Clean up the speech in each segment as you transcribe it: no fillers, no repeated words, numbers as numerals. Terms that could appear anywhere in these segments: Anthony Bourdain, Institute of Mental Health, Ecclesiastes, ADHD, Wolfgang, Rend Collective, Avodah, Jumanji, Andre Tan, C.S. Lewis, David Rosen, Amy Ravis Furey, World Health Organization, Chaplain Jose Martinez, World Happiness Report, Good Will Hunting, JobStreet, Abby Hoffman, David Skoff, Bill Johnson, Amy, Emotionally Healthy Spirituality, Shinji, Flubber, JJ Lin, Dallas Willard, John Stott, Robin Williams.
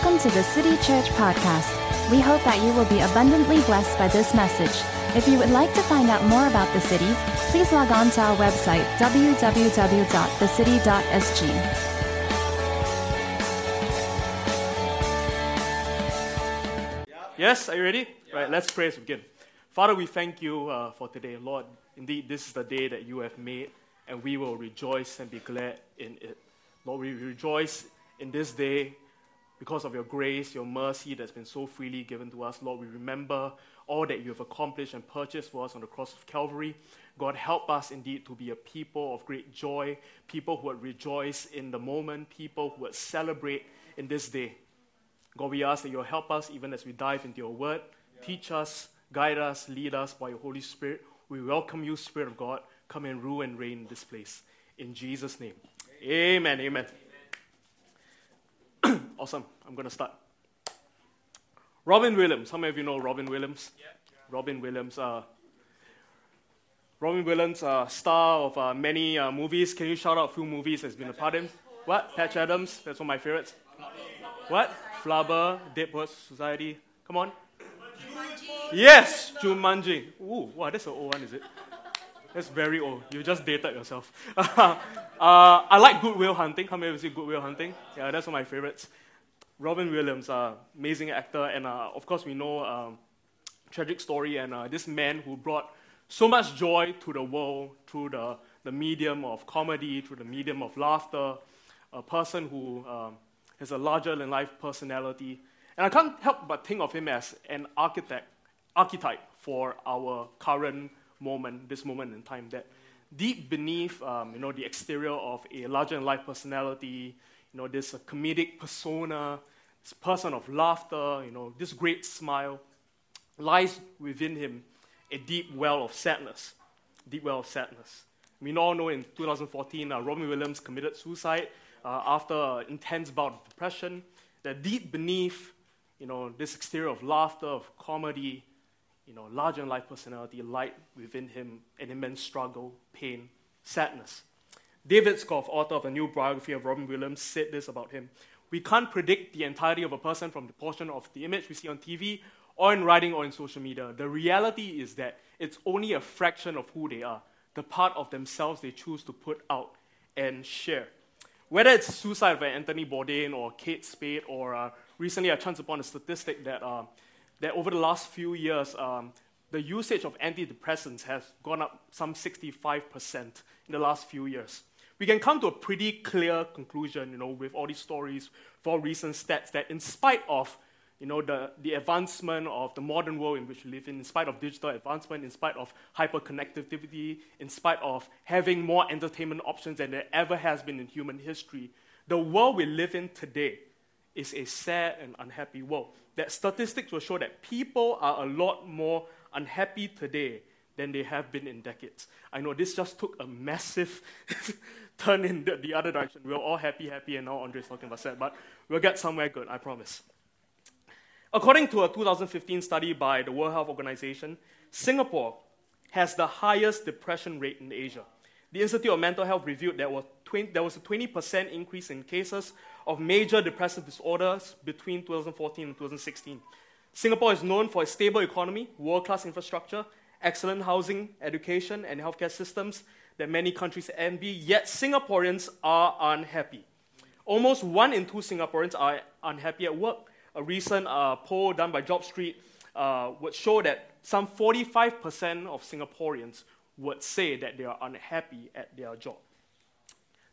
Welcome to the City Church Podcast. We hope that you will be abundantly blessed by this message. If you would like to find out more about the city, please log on to our website, www.thecity.sg. Yes, are you ready? Yeah. Right, let's pray as we begin. Father, we thank you for today, Lord. Indeed, this is the day that you have made, and we will rejoice and be glad in it. Lord, we rejoice in this day because of your grace, your mercy that's been so freely given to us. Lord, we remember all that you have accomplished and purchased for us on the cross of Calvary. God, help us indeed to be a people of great joy, people who would rejoice in the moment, people who would celebrate in this day. God, we ask that you'll help us even as we dive into your word. Yeah. Teach us, guide us, lead us by your Holy Spirit. We welcome you, Spirit of God. Come and rule and reign in this place. In Jesus' name, amen, amen. Awesome. I'm going to start. Robin Williams. How many of you know Robin Williams? Yeah. Robin Williams, star of many movies. Can you shout out a few movies that's been a part of? What? Patch Adams. That's one of my favorites. What? Flubber, Dead Poets Society. Come on. Jumanji. Yes, Jumanji. Ooh, wow, that's an old one, is it? That's very old. You just dated yourself. I like Good Will Hunting. How many of you see Good Will Hunting? Yeah, that's one of my favorites. Robin Williams, amazing actor. And of course, we know Tragic Story and this man who brought so much joy to the world through the medium of comedy, through the medium of laughter, a person who has a larger-than-life personality. And I can't help but think of him as an archetype for our current moment, this moment in time, that deep beneath, the exterior of a larger-than-life personality, this comedic persona, this person of laughter, this great smile, lies within him a deep well of sadness, We all know in 2014, Robin Williams committed suicide after an intense bout of depression, that deep beneath, this exterior of laughter, of comedy, larger-than-life personality light within him an immense struggle, pain, sadness. David Skoff, author of a new biography of Robin Williams, said this about him. We can't predict the entirety of a person from the portion of the image we see on TV or in writing or in social media. The reality is that it's only a fraction of who they are, the part of themselves they choose to put out and share. Whether it's suicide by Anthony Bourdain or Kate Spade or recently I chanced upon a statistic that over the last few years, the usage of antidepressants has gone up some 65% in the last few years. We can come to a pretty clear conclusion, with all these stories, with all recent stats, that in spite of, the advancement of the modern world in which we live in spite of digital advancement, in spite of hyperconnectivity, in spite of having more entertainment options than there ever has been in human history, the world we live in today is a sad and unhappy world. That statistics will show that people are a lot more unhappy today than they have been in decades. I know this just took a massive turn in the other direction. We were all happy, and now Andre's talking about sad, but we'll get somewhere good, I promise. According to a 2015 study by the World Health Organization, Singapore has the highest depression rate in Asia. The Institute of Mental Health reviewed there was a 20% increase in cases of major depressive disorders between 2014 and 2016. Singapore is known for its stable economy, world-class infrastructure, excellent housing, education, and healthcare systems that many countries envy, yet Singaporeans are unhappy. Almost 1 in 2 Singaporeans are unhappy at work. A recent poll done by JobStreet would show that some 45% of Singaporeans would say that they are unhappy at their job.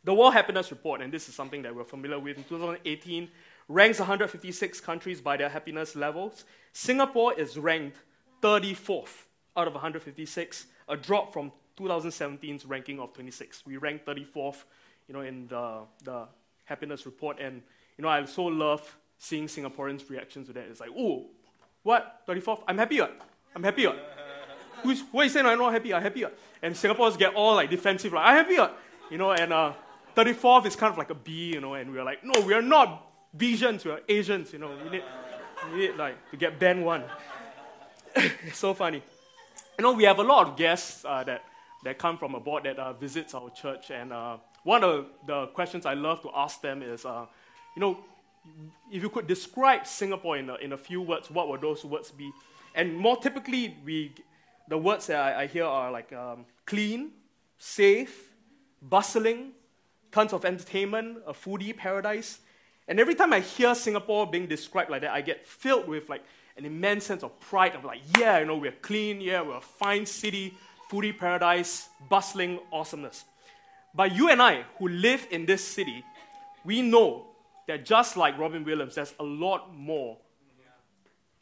The World Happiness Report, and this is something that we're familiar with, in 2018, ranks 156 countries by their happiness levels. Singapore is ranked 34th out of 156, a drop from 2017's ranking of 26. We ranked 34th, in the happiness report, and I so love seeing Singaporeans' reactions to that. It's like, oh, what? 34th? I'm happy. What are you saying? I'm not happy. I'm happy. And Singaporeans get all defensive, like, I'm happy. 34th is kind of like a B, and we're like, no, we are not Bijans, we are Asians, we need to get banned one. It's so funny. We have a lot of guests that come from abroad that visits our church, and one of the questions I love to ask them is, if you could describe Singapore in a few words, what would those words be? And more typically, the words that I hear are like clean, safe, bustling, tons of entertainment, a foodie paradise. And every time I hear Singapore being described like that, I get filled with like an immense sense of pride of like, yeah, you know, we're clean, yeah, we're a fine city, foodie paradise, bustling awesomeness. But you and I, who live in this city, we know that just like Robin Williams, there's a lot more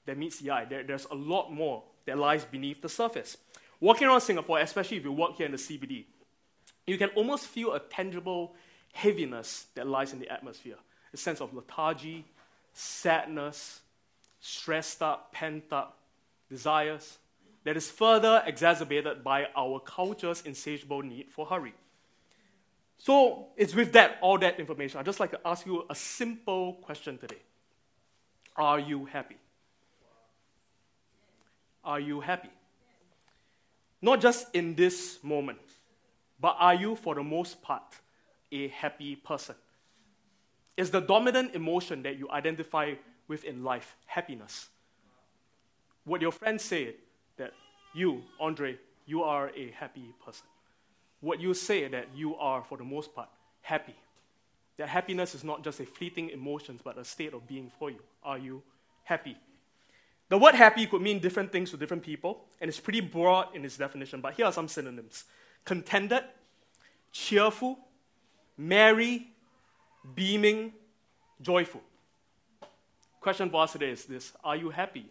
that meets the eye. There's a lot more that lies beneath the surface. Walking around Singapore, especially if you work here in the CBD, you can almost feel a tangible heaviness that lies in the atmosphere. A sense of lethargy, sadness, stressed up, pent up desires that is further exacerbated by our culture's insatiable need for hurry. So it's with that, all that information, I'd just like to ask you a simple question today. Are you happy? Are you happy? Not just in this moment, but are you, for the most part, a happy person? Is the dominant emotion that you identify with in life happiness? Would your friends say that you, Andre, you are a happy person? Would you say that you are, for the most part, happy? That happiness is not just a fleeting emotion, but a state of being for you. Are you happy? The word happy could mean different things to different people, and it's pretty broad in its definition, but here are some synonyms. Contented, cheerful, merry, beaming, joyful. Question for us today is this: are you happy?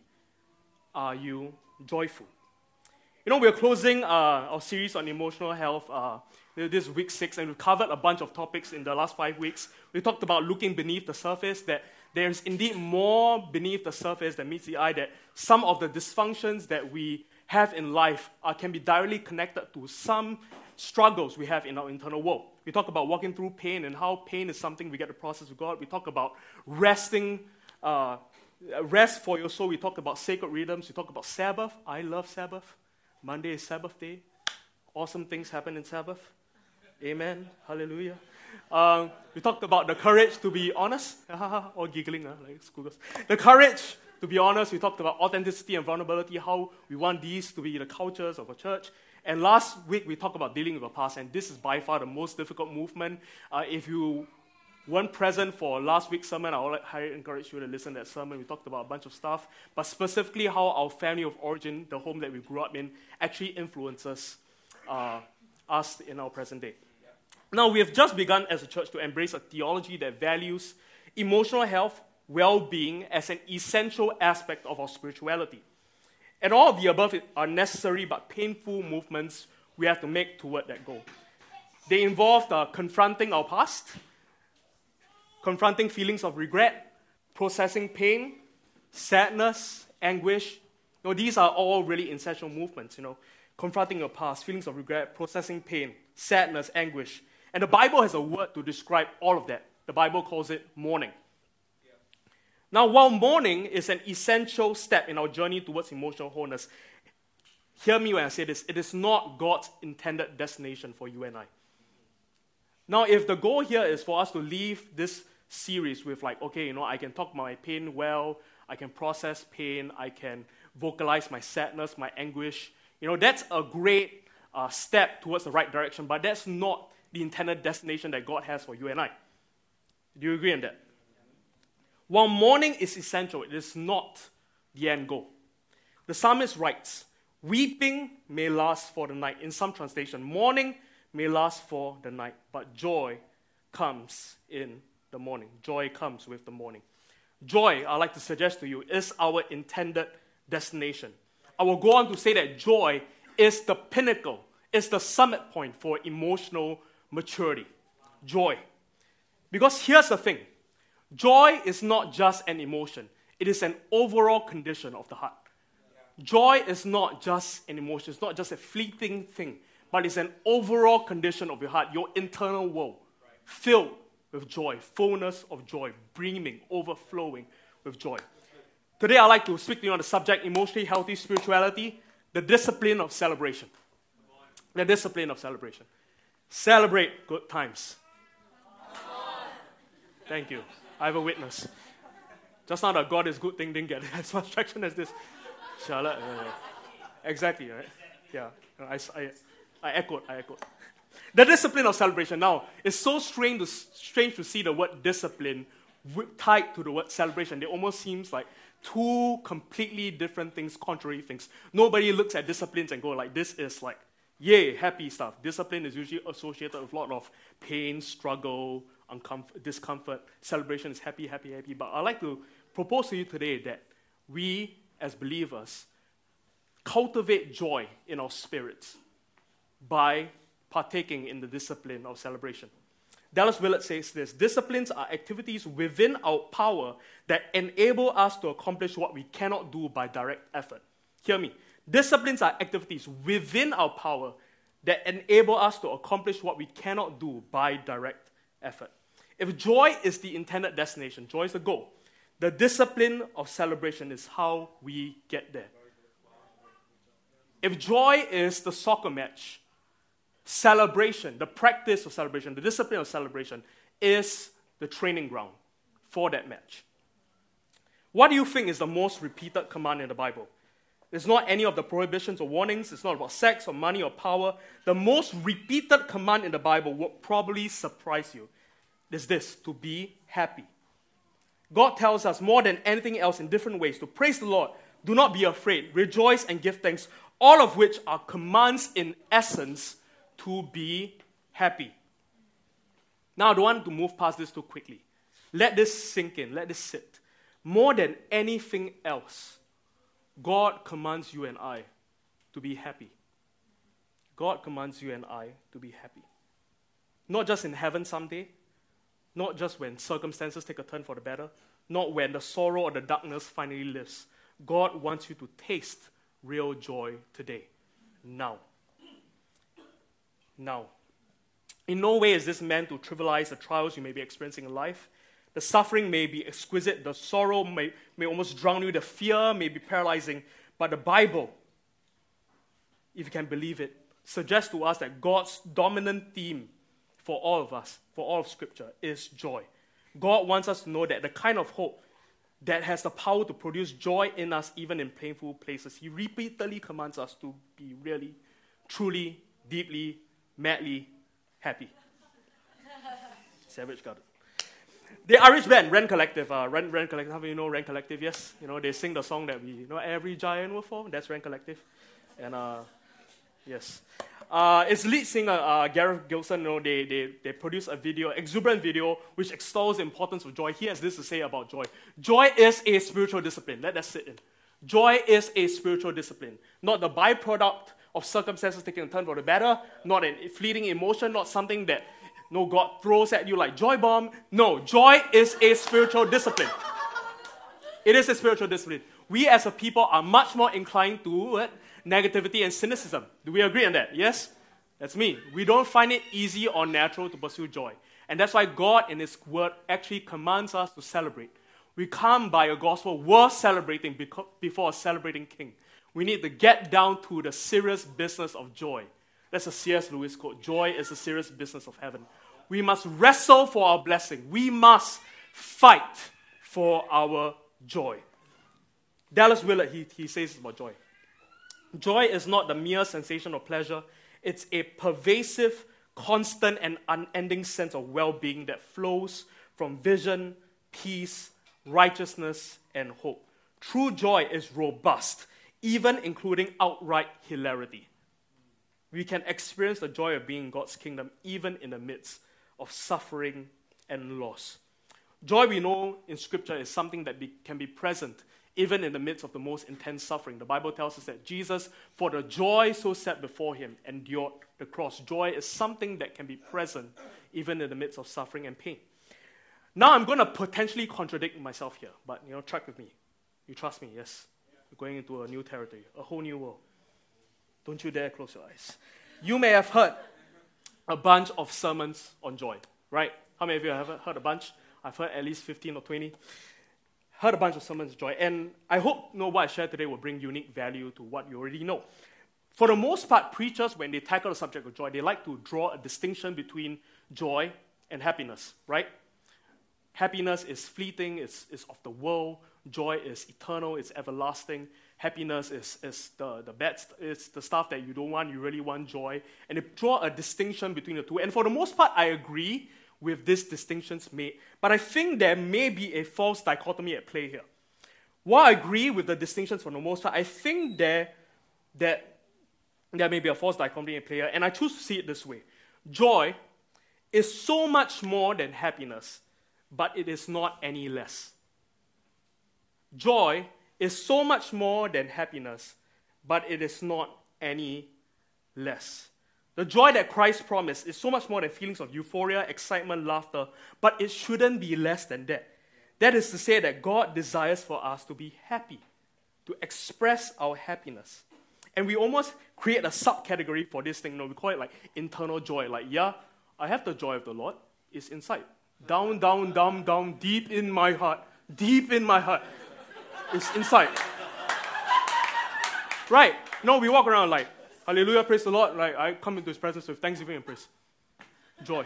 Are you joyful? You know, we're closing our series on emotional health this week 6, and we've covered a bunch of topics in the last 5 weeks. We talked about looking beneath the surface, that there's indeed more beneath the surface that meets the eye, that some of the dysfunctions that we have in life can be directly connected to some struggles we have in our internal world. We talk about walking through pain and how pain is something we get to process with God. We talk about rest for your soul. We talk about sacred rhythms. We talk about Sabbath. I love Sabbath. Monday is Sabbath day. Awesome things happen in Sabbath. Amen. Hallelujah. We talked about the courage to be honest. All giggling, like school girls. The courage to be honest. We talked about authenticity and vulnerability, how we want these to be the cultures of a church. And last week, we talked about dealing with the past, and this is by far the most difficult movement. If you weren't present for last week's sermon, I would highly encourage you to listen to that sermon. We talked about a bunch of stuff, but specifically how our family of origin, the home that we grew up in, actually influences us in our present day. Now, we have just begun as a church to embrace a theology that values emotional health, well-being as an essential aspect of our spirituality. And all of the above are necessary but painful movements we have to make toward that goal. They involve confronting our past, confronting feelings of regret, processing pain, sadness, anguish. You know, these are all really essential movements, you know, confronting your past, feelings of regret, processing pain, sadness, anguish. And the Bible has a word to describe all of that. The Bible calls it mourning. Now, while mourning is an essential step in our journey towards emotional wholeness, hear me when I say this, it is not God's intended destination for you and I. Now, if the goal here is for us to leave this series with like, okay, you know, I can talk about my pain well, I can process pain, I can vocalize my sadness, my anguish, you know, that's a great step towards the right direction, but that's not the intended destination that God has for you and I. Do you agree on that? While mourning is essential, it is not the end goal. The psalmist writes, "Weeping may last for the night." In some translation, mourning may last for the night, but joy comes in the morning. Joy comes with the morning. Joy, I'd like to suggest to you, is our intended destination. I will go on to say that joy is the pinnacle, is the summit point for emotional maturity. Joy. Because here's the thing. Joy is not just an emotion. It is an overall condition of the heart. Joy is not just an emotion. It's not just a fleeting thing, but it's an overall condition of your heart, your internal world, filled with joy, fullness of joy, brimming, overflowing with joy. Today, I'd like to speak to you on the subject, emotionally healthy spirituality, the discipline of celebration. The discipline of celebration. Celebrate good times. Thank you. I have a witness. Just now the God is good thing didn't get as much traction as this. Charlotte. Exactly, right? Yeah. I echoed. The discipline of celebration. Now, it's so strange to see the word discipline tied to the word celebration. It almost seems like two completely different things, contrary things. Nobody looks at disciplines and go like, this is like, yay, happy stuff. Discipline is usually associated with a lot of pain, struggle, discomfort. Celebration is happy, happy, happy. But I'd like to propose to you today that we, as believers, cultivate joy in our spirits by partaking in the discipline of celebration. Dallas Willard says this: disciplines are activities within our power that enable us to accomplish what we cannot do by direct effort. Hear me. Disciplines are activities within our power that enable us to accomplish what we cannot do by direct effort. If joy is the intended destination, joy is the goal, the discipline of celebration is how we get there. If joy is the soccer match, celebration, the practice of celebration, the discipline of celebration is the training ground for that match. What do you think is the most repeated command in the Bible? It's not any of the prohibitions or warnings. It's not about sex or money or power. The most repeated command in the Bible will probably surprise you. It's this: to be happy. God tells us more than anything else in different ways to praise the Lord, do not be afraid, rejoice and give thanks, all of which are commands in essence to be happy. Now, I don't want to move past this too quickly. Let this sink in. Let this sit. More than anything else, God commands you and I to be happy. God commands you and I to be happy. Not just in heaven someday, not just when circumstances take a turn for the better, not when the sorrow or the darkness finally lifts. God wants you to taste real joy today, now. Now, in no way is this meant to trivialize the trials you may be experiencing in life. The suffering may be exquisite, the sorrow may almost drown you, the fear may be paralyzing. But the Bible, if you can believe it, suggests to us that God's dominant theme for all of us, for all of Scripture, is joy. God wants us to know that the kind of hope that has the power to produce joy in us even in painful places. He repeatedly commands us to be really, truly, deeply, madly happy. Savage Garden. The Irish band, Rend Collective. Rend Collective, how do you know Rend Collective? Yes, you know, they sing the song that we, you know, every giant will fall. That's Rend Collective. And yes. Its lead singer, Gareth Gilson, you know, they produced a video, exuberant video, which extols the importance of joy. He has this to say about joy. Joy is a spiritual discipline. Let that sit in. Joy is a spiritual discipline, not the byproduct of circumstances taking a turn for the better, not a fleeting emotion, not something that no God throws at you like joy bomb. No, joy is a spiritual discipline. It is a spiritual discipline. We as a people are much more inclined to negativity and cynicism. Do we agree on that? Yes? That's me. We don't find it easy or natural to pursue joy. And that's why God in His Word actually commands us to celebrate. We come by a gospel worth celebrating before a celebrating king. We need to get down to the serious business of joy. That's a C.S. Lewis quote. Joy is the serious business of heaven. We must wrestle for our blessing. We must fight for our joy. Dallas Willard, he says about joy. Joy is not the mere sensation of pleasure. It's a pervasive, constant, and unending sense of well-being that flows from vision, peace, righteousness, and hope. True joy is robust, even including outright hilarity. We can experience the joy of being in God's kingdom even in the midst of suffering and loss. Joy, we know in Scripture, is something that can be present even in the midst of the most intense suffering. The Bible tells us that Jesus, for the joy so set before Him, endured the cross. Joy is something that can be present even in the midst of suffering and pain. Now I'm going to potentially contradict myself here, but you know, track with me. You trust me, yes? Going into a new territory, a whole new world. Don't you dare close your eyes. You may have heard a bunch of sermons on joy, right? How many of you have heard a bunch? I've heard at least 15 or 20. Heard a bunch of sermons on joy, and I hope what I share today will bring unique value to what you already know. For the most part, preachers, when they tackle the subject of joy, they like to draw a distinction between joy and happiness, right? Happiness is fleeting, it's of the world. Joy is eternal, it's everlasting. Happiness is the stuff that you don't want, you really want joy. And they draw a distinction between the two. And for the most part, I agree with these distinctions made. But I think there may be a false dichotomy at play here. While I agree with the distinctions for the most part, I think there may be a false dichotomy at play here. And I choose to see it this way. Joy is so much more than happiness, but it is not any less. Joy is so much more than happiness, but it is not any less. The joy that Christ promised is so much more than feelings of euphoria, excitement, laughter, but it shouldn't be less than that. That is to say that God desires for us to be happy, to express our happiness. And we almost create a subcategory for this thing. You know, we call it like internal joy. Like, yeah, I have the joy of the Lord. It's inside. Down, down, down, down, deep in my heart. Deep in my heart. It's inside. Right. No, we walk around like, hallelujah, praise the Lord. Like, I come into his presence with thanksgiving and praise. Joy.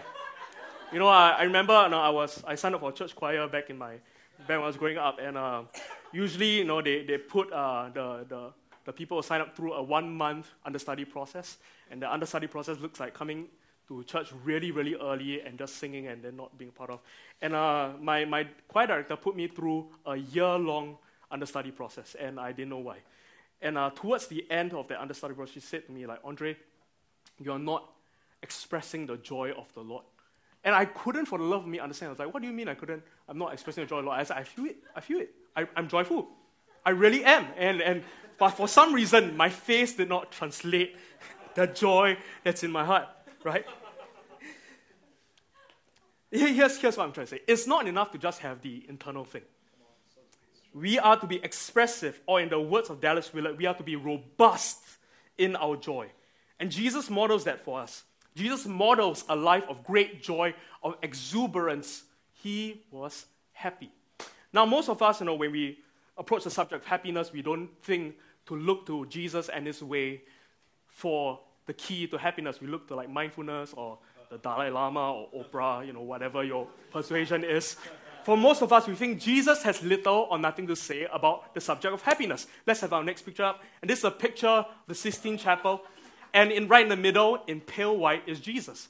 You know, I remember I signed up for a church choir back when I was growing up. And usually, you know, they put the people who sign up through a 1-month understudy process. And the understudy process looks like coming to church really, really early and just singing and then not being part of. And my choir director put me through a year-long understudy process, and I didn't know why. And towards the end of the understudy process, she said to me, like, Andre, you're not expressing the joy of the Lord. And I couldn't for the love of me understand. I was like, what do you mean I couldn't? I'm not expressing the joy of the Lord. I said, I feel it. I'm joyful. I really am. But for some reason, my face did not translate the joy that's in my heart, right? Here's what I'm trying to say. It's not enough to just have the internal thing. We are to be expressive, or in the words of Dallas Willard, we are to be robust in our joy. And Jesus models that for us. Jesus models a life of great joy, of exuberance. He was happy. Now, most of us, you know, when we approach the subject of happiness, we don't think to look to Jesus and his way for the key to happiness. We look to like mindfulness or the Dalai Lama or Oprah, you know, whatever your persuasion is. For most of us, we think Jesus has little or nothing to say about the subject of happiness. Let's have our next picture up. And this is a picture of the Sistine Chapel. And right in the middle, in pale white, is Jesus.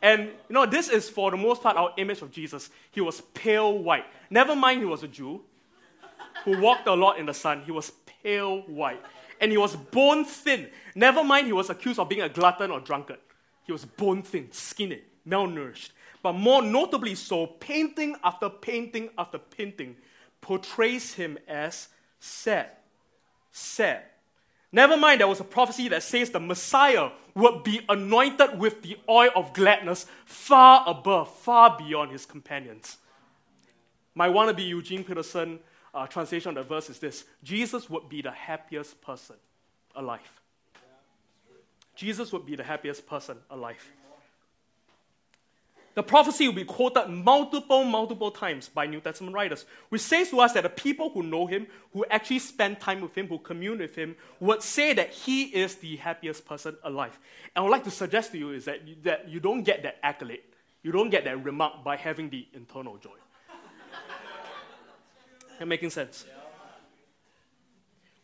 And, you know, this is for the most part our image of Jesus. He was pale white. Never mind he was a Jew who walked a lot in the sun. He was pale white. And he was bone thin. Never mind he was accused of being a glutton or drunkard. He was bone thin, skinny, malnourished. But more notably so, painting after painting after painting portrays him as sad. Sad. Never mind, there was a prophecy that says the Messiah would be anointed with the oil of gladness far above, far beyond his companions. My wannabe Eugene Peterson translation of the verse is this: Jesus would be the happiest person alive. Jesus would be the happiest person alive. The prophecy will be quoted multiple times by New Testament writers, which says to us that the people who know him, who actually spend time with him, who commune with him, would say that he is the happiest person alive. And I would like to suggest to you is that you don't get that accolade, you don't get that remark by having the internal joy. That making sense?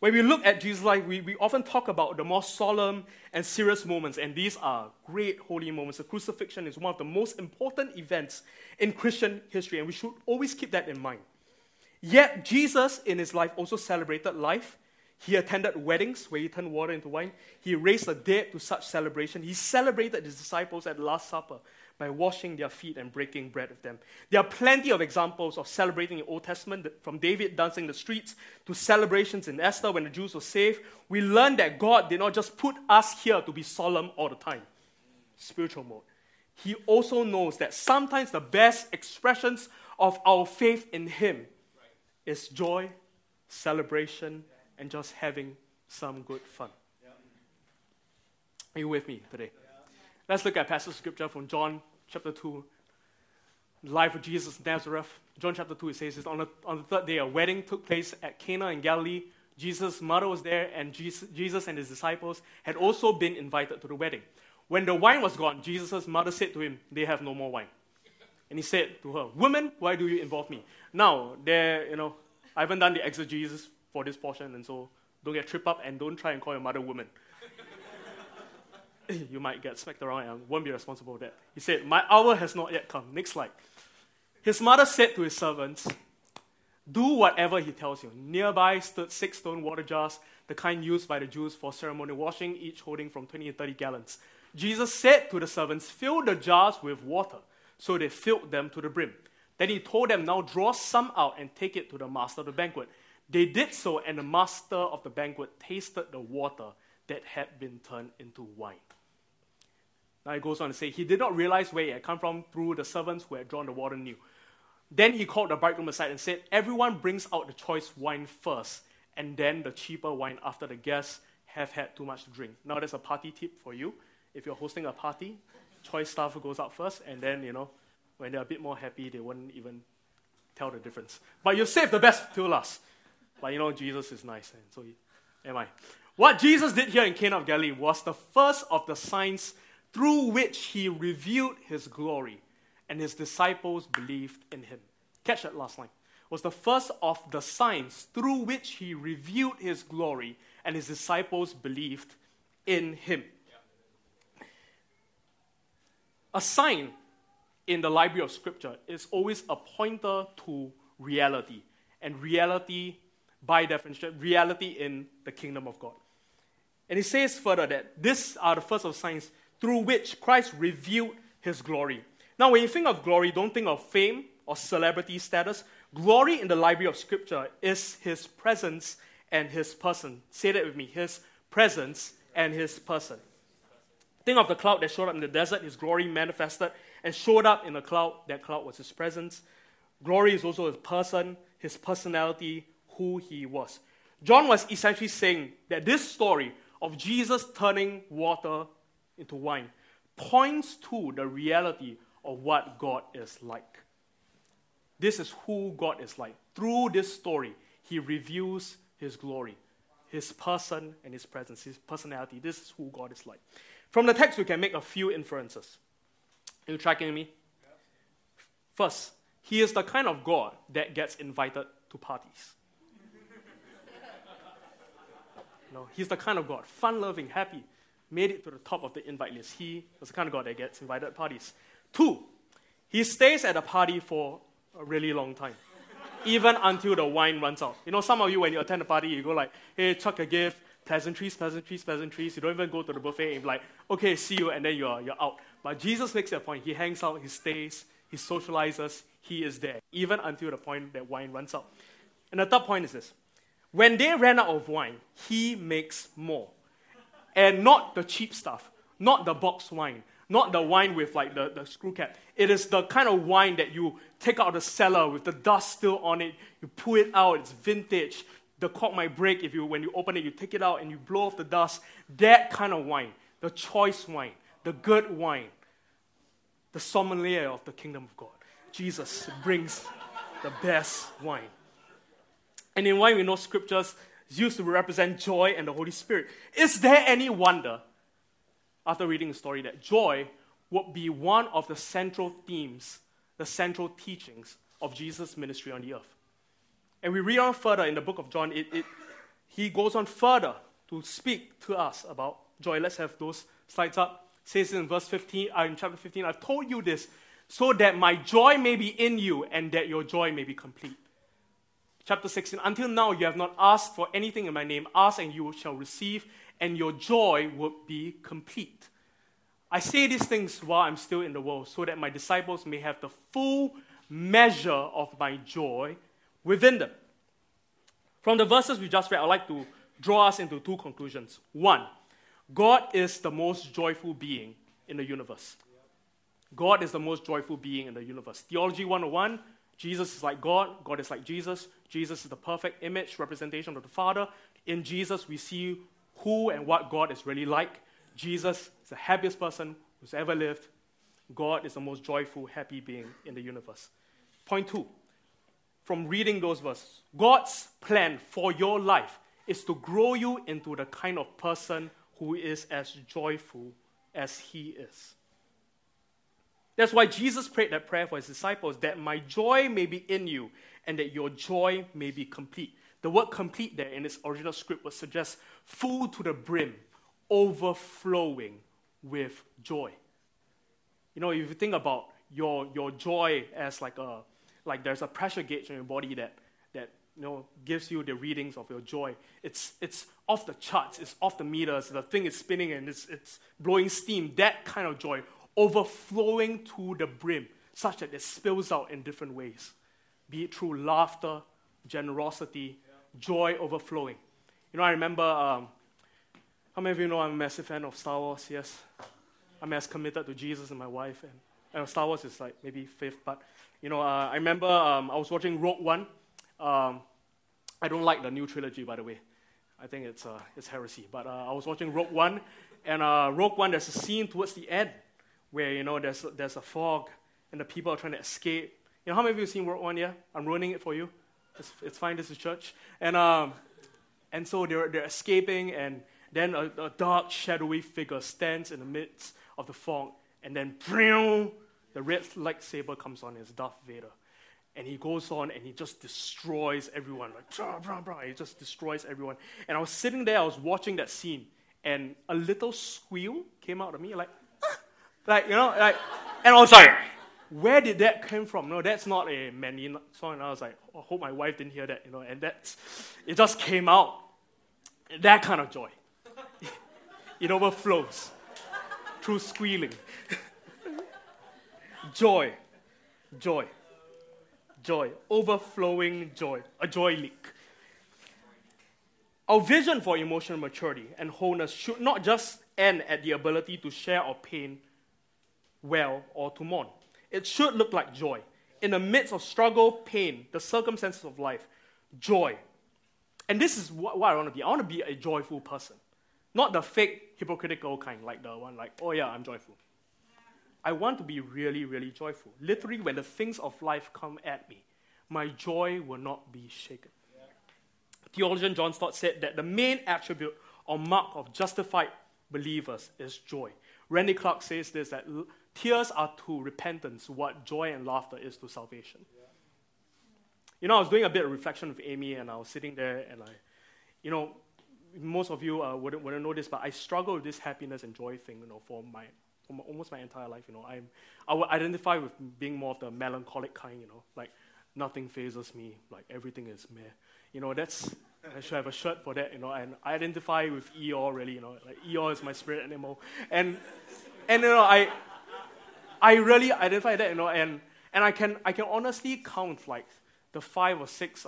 When we look at Jesus' life, we often talk about the more solemn and serious moments, and these are great holy moments. The crucifixion is one of the most important events in Christian history, and we should always keep that in mind. Yet, Jesus in his life also celebrated life. He attended weddings where he turned water into wine. He raised the dead to such celebration. He celebrated his disciples at the Last Supper by washing their feet and breaking bread with them. There are plenty of examples of celebrating in the Old Testament, from David dancing the streets to celebrations in Esther when the Jews were saved. We learn that God did not just put us here to be solemn all the time. Spiritual mode. He also knows that sometimes the best expressions of our faith in him is joy, celebration, and just having some good fun. Are you with me today? Let's look at a passage of scripture from John chapter 2, the life of Jesus of Nazareth. John chapter 2, it says, on the third day, a wedding took place at Cana in Galilee. Jesus' mother was there, and Jesus and his disciples had also been invited to the wedding. When the wine was gone, Jesus' mother said to him, "They have no more wine." And he said to her, "Woman, why do you involve me?" Now, there, you know, I haven't done the exegesis for this portion, and so don't get tripped up and don't try and call your mother woman. You might get smacked around and won't be responsible for that. He said, "My hour has not yet come." Next slide. His mother said to his servants, "Do whatever he tells you." Nearby stood 6 stone water jars, the kind used by the Jews for ceremonial washing, each holding from 20 to 30 gallons. Jesus said to the servants, "Fill the jars with water." So they filled them to the brim. Then he told them, "Now draw some out and take it to the master of the banquet." They did so, and the master of the banquet tasted the water that had been turned into wine. Now he goes on to say, he did not realize where he had come from through the servants who had drawn the water new. Then he called the bridegroom aside and said, "Everyone brings out the choice wine first, and then the cheaper wine after the guests have had too much to drink." Now there's a party tip for you. If you're hosting a party, choice stuff goes out first, and then, you know, when they're a bit more happy, they won't even tell the difference. But you save the best till last. But you know, Jesus is nice, and so am I. What Jesus did here in Cana of Galilee was the first of the signs through which he revealed his glory, and his disciples believed in him. Catch that last line. Was the first of the signs through which he revealed his glory, and his disciples believed in him. Yeah. A sign in the library of Scripture is always a pointer to reality, and reality, by definition, reality in the kingdom of God. And it says further that these are the first of signs through which Christ revealed his glory. Now, when you think of glory, don't think of fame or celebrity status. Glory in the library of Scripture is his presence and his person. Say that with me, his presence and his person. Think of the cloud that showed up in the desert. His glory manifested and showed up in a cloud. That cloud was his presence. Glory is also his person, his personality, who he was. John was essentially saying that this story of Jesus turning water into wine points to the reality of what God is like. This is who God is like. Through this story, he reveals his glory, his person and his presence, his personality. This is who God is like. From the text, we can make a few inferences. Are you tracking me? Yeah. First, he is the kind of God that gets invited to parties. No, he's the kind of God, fun-loving, happy, made it to the top of the invite list. He was the kind of God that gets invited to parties. 2, he stays at a party for a really long time, even until the wine runs out. You know, some of you, when you attend a party, you go like, "Hey, chuck a gift, pleasantries, pleasantries, pleasantries." You don't even go to the buffet and be like, "Okay, see you," and then you're out. But Jesus makes that point. He hangs out, he stays, he socializes, he is there, even until the point that wine runs out. And the third point is this. When they ran out of wine, he makes more. And not the cheap stuff, not the box wine, not the wine with like the screw cap. It is the kind of wine that you take out of the cellar with the dust still on it, you pull it out, it's vintage, the cork might break when you open it, you take it out and you blow off the dust. That kind of wine, the choice wine, the good wine, the sommelier of the kingdom of God. Jesus brings the best wine. And in wine, we know Scriptures is used to represent joy and the Holy Spirit. Is there any wonder, after reading the story, that joy would be one of the central themes, the central teachings of Jesus' ministry on the earth? And we read on further in the book of John, he goes on further to speak to us about joy. Let's have those slides up. It says in verse 15, in chapter 15, "I've told you this so that my joy may be in you and that your joy may be complete." Chapter 16, "Until now you have not asked for anything in my name. Ask and you shall receive, and your joy will be complete. I say these things while I'm still in the world, so that my disciples may have the full measure of my joy within them." From the verses we just read, I'd like to draw us into 2 conclusions. 1, God is the most joyful being in the universe. God is the most joyful being in the universe. Theology 101, Jesus is like God. God is like Jesus. Jesus is the perfect image, representation of the Father. In Jesus, we see who and what God is really like. Jesus is the happiest person who's ever lived. God is the most joyful, happy being in the universe. Point 2, from reading those verses, God's plan for your life is to grow you into the kind of person who is as joyful as he is. That's why Jesus prayed that prayer for his disciples, that my joy may be in you and that your joy may be complete. The word complete there in its original script would suggest full to the brim, overflowing with joy. You know, if you think about your joy as like there's a pressure gauge in your body that you know gives you the readings of your joy. It's off the charts, it's off the meters, the thing is spinning and it's blowing steam, that kind of joy, overflowing to the brim, such that it spills out in different ways, be it through laughter, generosity, joy overflowing. You know, I remember, how many of you know I'm a massive fan of Star Wars? Yes? I'm as committed to Jesus and my wife, and Star Wars is like maybe fifth part. You know, I remember I was watching Rogue One. I don't like the new trilogy, by the way. I think it's heresy. But I was watching Rogue One, and Rogue One, there's a scene towards the end where, you know, there's a fog, and the people are trying to escape. You know, how many of you have seen Rogue One? Yeah? I'm ruining it for you. It's fine, this is church. And so they're escaping, and then a dark, shadowy figure stands in the midst of the fog, and then the red lightsaber comes on. It's Darth Vader. And he goes on, and he just destroys everyone. Like, he just destroys everyone. And I was sitting there, I was watching that scene, and a little squeal came out of me, like, ah! Like, you know, like, and I was like, where did that come from? No, that's not a Mandarin song. And I was like, I hope my wife didn't hear that, you know, and it just came out. That kind of joy. It overflows through squealing. Joy. Overflowing joy. A joy leak. Our vision for emotional maturity and wholeness should not just end at the ability to share our pain well or to mourn. It should look like joy. In the midst of struggle, pain, the circumstances of life, joy. And this is what I want to be. I want to be a joyful person. Not the fake, hypocritical kind, like the one like, oh yeah, I'm joyful. I want to be really, really joyful. Literally, when the things of life come at me, my joy will not be shaken. Yeah. Theologian John Stott said that the main attribute or mark of justified believers is joy. Randy Clark says this, that tears are to repentance what joy and laughter is to salvation. Yeah. You know, I was doing a bit of reflection with Amy, and I was sitting there, and you know, most of you wouldn't know this, but I struggle with this happiness and joy thing, you know, for almost my entire life. You know, I would identify with being more of the melancholic kind, you know, like nothing phases me, like everything is meh. You know, I should have a shirt for that, you know, and I identify with Eeyore really, you know, like Eeyore is my spirit animal. And you know, I really identify with that, you know, and I can honestly count like the 5 or 6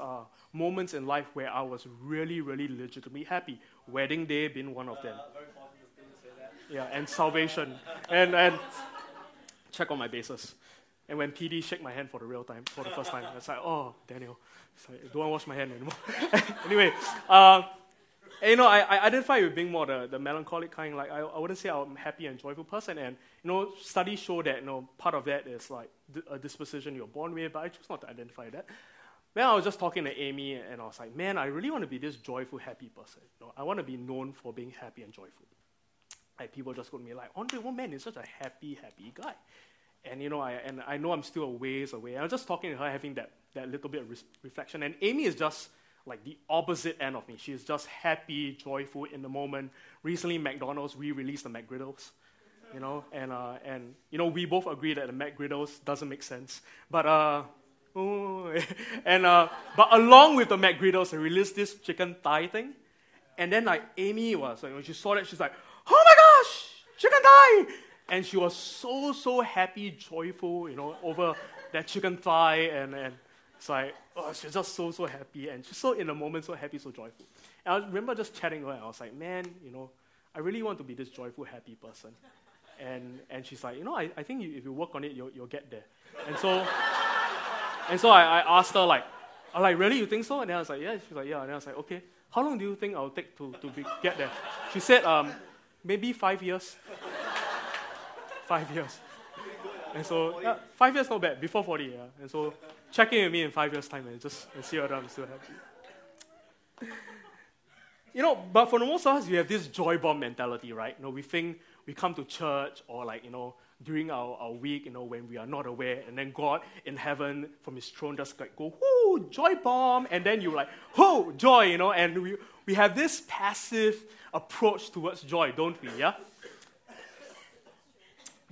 moments in life where I was really, really legitimately happy. Wedding day being one of them. Yeah, and salvation. And check on my bases. And when PD shake my hand for the first time, it's like, oh, Daniel. It's like, don't wash my hand anymore. Anyway, you know, I identify with being more the melancholic kind. Like, I wouldn't say I'm a happy and joyful person. And, you know, studies show that, you know, part of that is like a disposition you're born with, but I choose not to identify that. Then I was just talking to Amy, and I was like, man, I really want to be this joyful, happy person. You know, I want to be known for being happy and joyful. Like, people just go to me like, Andre, what man is such a happy, happy guy? And, you know, I know I'm still a ways away. And I was just talking to her, having that little bit of reflection. And Amy is just, like, the opposite end of me. She is just happy, joyful in the moment. Recently, McDonald's re-released the McGriddles, you know. And you know, we both agree that the McGriddles doesn't make sense. But, but along with the McGriddles, they released this chicken thigh thing. And then, like, Amy was, like, when she saw that, she's like, oh my gosh, chicken thigh! And she was so, so happy, joyful, you know, over that chicken thigh. And it's like, oh, she's just so, so happy. And she's so in the moment, so happy, so joyful. And I remember just chatting to her, and I was like, man, you know, I really want to be this joyful, happy person. And she's like, you know, I think if you work on it, you'll get there. And so I asked her, like, I'm like, really, you think so? And then I was like, yeah. She's like, yeah. And then I was like, okay, how long do you think I'll take to get there? She said, maybe 5 years. 5 years. And so, 5 years not bad, before 40, yeah. And so, check in with me in 5 years' time and just see whether I'm still happy. You know, but for the most of us, we have this joy bomb mentality, right? You know, we think we come to church or, like, you know, during our week, you know, when we are not aware, and then God in heaven from his throne just like go, whoo, joy bomb, and then you're like, whoo, joy, you know, and we have this passive approach towards joy, don't we, yeah?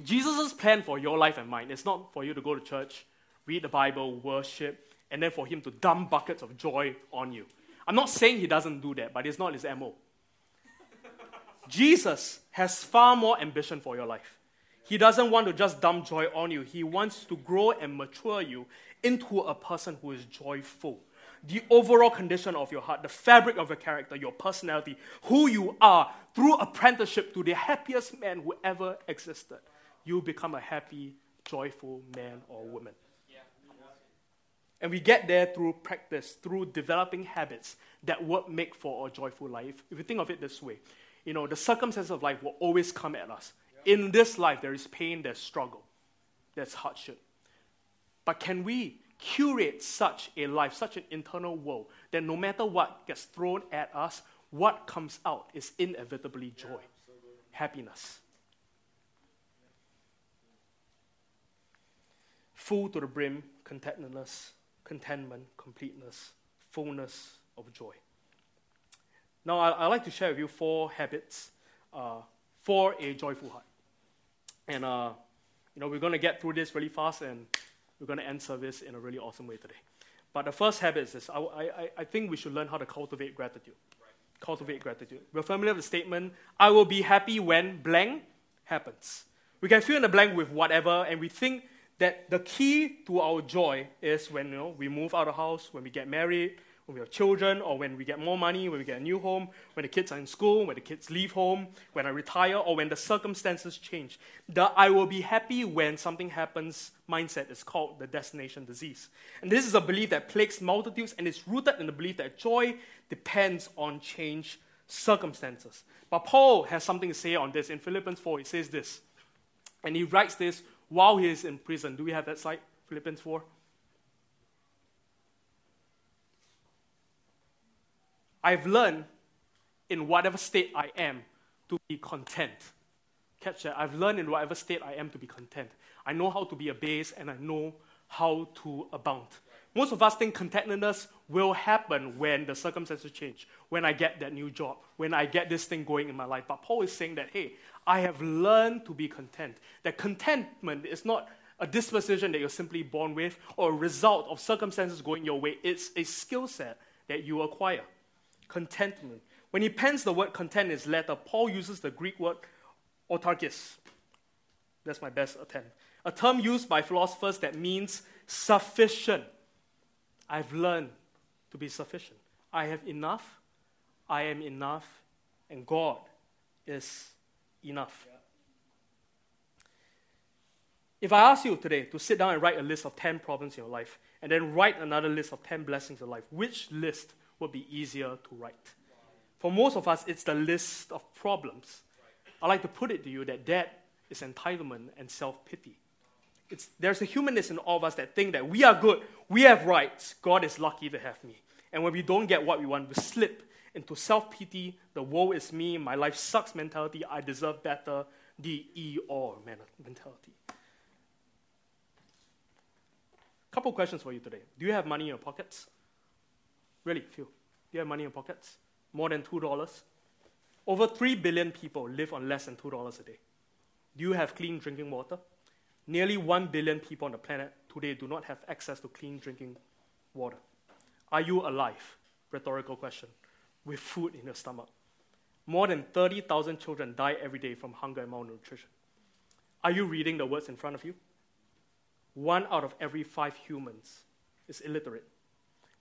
Jesus' plan for your life and mine is not for you to go to church, read the Bible, worship, and then for him to dump buckets of joy on you. I'm not saying he doesn't do that, but it's not his MO. Jesus has far more ambition for your life. He doesn't want to just dump joy on you. He wants to grow and mature you into a person who is joyful. The overall condition of your heart, the fabric of your character, your personality, who you are, through apprenticeship to the happiest man who ever existed, you become a happy, joyful man or woman. And we get there through practice, through developing habits that would make for a joyful life. If you think of it this way, you know, the circumstances of life will always come at us. Yep. In this life, there is pain, there's struggle, there's hardship. But can we curate such a life, such an internal world, that no matter what gets thrown at us, what comes out is inevitably joy, happiness. Full to the brim, contentedness, contentment, completeness, fullness of joy. Now, I'd like to share with you four habits for a joyful heart. And, you know, we're going to get through this really fast, and we're going to end service in a really awesome way today. But the first habit is this. I think we should learn how to cultivate gratitude. Right. Cultivate gratitude. We're familiar with the statement, I will be happy when blank happens. We can fill in the blank with whatever, and we think that the key to our joy is when, you know, we move out of house, when we get married, when we have children, or when we get more money, when we get a new home, when the kids are in school, when the kids leave home, when I retire, or when the circumstances change. The I will be happy when something happens mindset is called the destination disease. And this is a belief that plagues multitudes, and it's rooted in the belief that joy depends on changed circumstances. But Paul has something to say on this. In Philippians 4, he says this, and he writes this while he is in prison. Do we have that slide? Philippians 4? I've learned in whatever state I am to be content. Catch that. I've learned in whatever state I am to be content. I know how to be abased, and I know how to abound. Most of us think contentedness will happen when the circumstances change, when I get that new job, when I get this thing going in my life. But Paul is saying that, hey, I have learned to be content. That contentment is not a disposition that you're simply born with or a result of circumstances going your way. It's a skill set that you acquire. Contentment. When he pens the word content in his letter, Paul uses the Greek word autarkis. That's my best attempt. A term used by philosophers that means sufficient. I've learned to be sufficient. I have enough, I am enough, and God is enough. Yeah. If I ask you today to sit down and write a list of 10 problems in your life, and then write another list of 10 blessings in your life, which list would be easier to write? Wow. For most of us, it's the list of problems. Right. I like to put it to you that that is entitlement and self-pity. There's a humanness in all of us that think that we are good, we have rights, God is lucky to have me. And when we don't get what we want, we slip into self-pity, the woe is me, my life sucks mentality, I deserve better, the Eeyore mentality. Couple questions for you today. Do you have money in your pockets? Really, few. Do you have money in your pockets? More than $2? Over 3 billion people live on less than $2 a day. Do you have clean drinking water? Nearly 1 billion people on the planet today do not have access to clean drinking water. Are you alive? Rhetorical question. With food in your stomach. More than 30,000 children die every day from hunger and malnutrition. Are you reading the words in front of you? 1 out of every 5 humans is illiterate.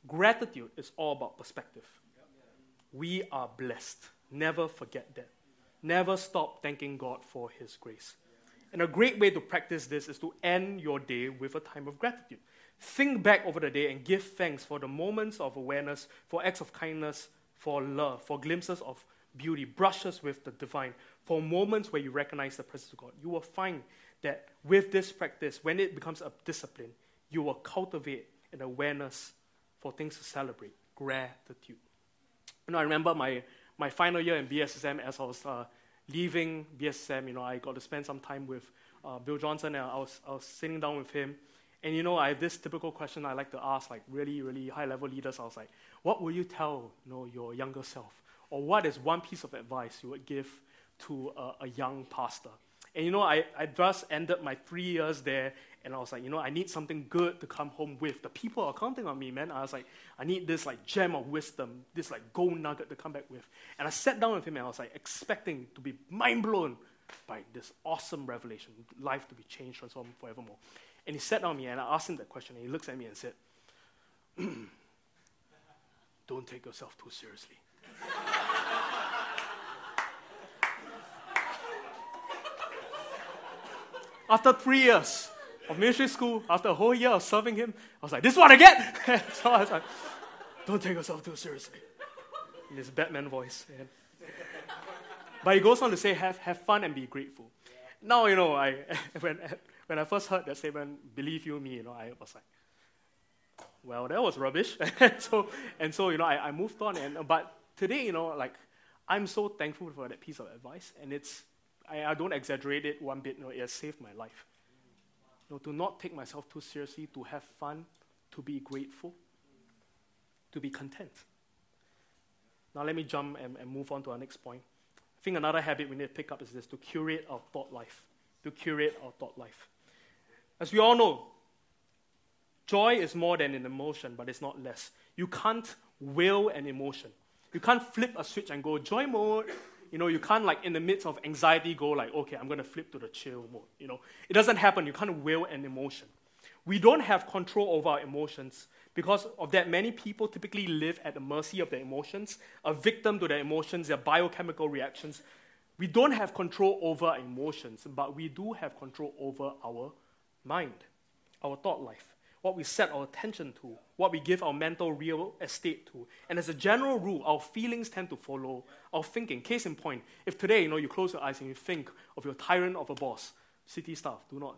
Gratitude is all about perspective. We are blessed. Never forget that. Never stop thanking God for his grace. And a great way to practice this is to end your day with a time of gratitude. Think back over the day and give thanks for the moments of awareness, for acts of kindness, for love, for glimpses of beauty, brushes with the divine, for moments where you recognize the presence of God. You will find that with this practice, when it becomes a discipline, you will cultivate an awareness for things to celebrate, gratitude. You know, I remember my final year in BSSM as I was leaving BSSM, you know, I got to spend some time with Bill Johnson, and I was sitting down with him. And, you know, I have this typical question I like to ask, like, really, really high-level leaders. I was like, what will you tell, you know, your younger self? Or what is one piece of advice you would give to a young pastor? And, you know, I just ended my 3 years there, and I was like, you know, I need something good to come home with. The people are counting on me, man. I was like, I need this, like, gem of wisdom, this, like, gold nugget to come back with. And I sat down with him, and I was, like, expecting to be mind-blown by this awesome revelation, life to be changed, transformed forevermore. And he sat down with me, and I asked him that question, and he looks at me and said, don't take yourself too seriously. After 3 years of ministry school, after a whole year of serving him, I was like, this is what I get! So I was like, don't take yourself too seriously. In his Batman voice. And but he goes on to say, have fun and be grateful. Yeah. Now, you know, when I first heard that statement, believe you me, you know, I was like, well, that was rubbish. and so, you know, I moved on. But today, you know, like, I'm so thankful for that piece of advice. And it's, I don't exaggerate it one bit. You know, it has saved my life. You know, to not take myself too seriously, to have fun, to be grateful, to be content. Now let me jump and move on to our next point. I think another habit we need to pick up is this, to curate our thought life. To curate our thought life. As we all know, joy is more than an emotion, but it's not less. You can't will an emotion. You can't flip a switch and go, joy mode. You know, you can't, like, in the midst of anxiety go like, okay, I'm going to flip to the chill mode. You know, it doesn't happen. You can't will an emotion. We don't have control over our emotions. Because of that, many people typically live at the mercy of their emotions, a victim to their emotions, their biochemical reactions. We don't have control over emotions, but we do have control over our mind, our thought life, what we set our attention to, what we give our mental real estate to. And as a general rule, our feelings tend to follow our thinking. Case in point, if today, you know, you close your eyes and you think of your tyrant of a boss, city staff, do not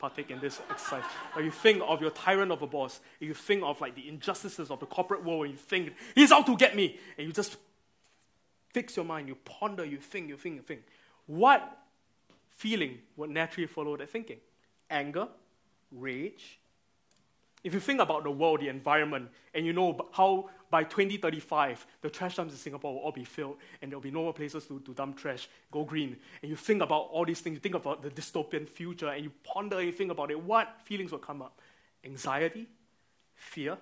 partake in this exercise. Or you think of your tyrant of a boss, you think of, like, the injustices of the corporate world, and you think, he's out to get me, and you just fix your mind, you ponder, you think. What feeling would naturally follow that thinking? Anger, rage. If you think about the world, the environment, and you know how by 2035, the trash dumps in Singapore will all be filled, and there will be no more places to dump trash, go green. And you think about all these things, you think about the dystopian future, and you ponder, you think about it, what feelings will come up? Anxiety, fear.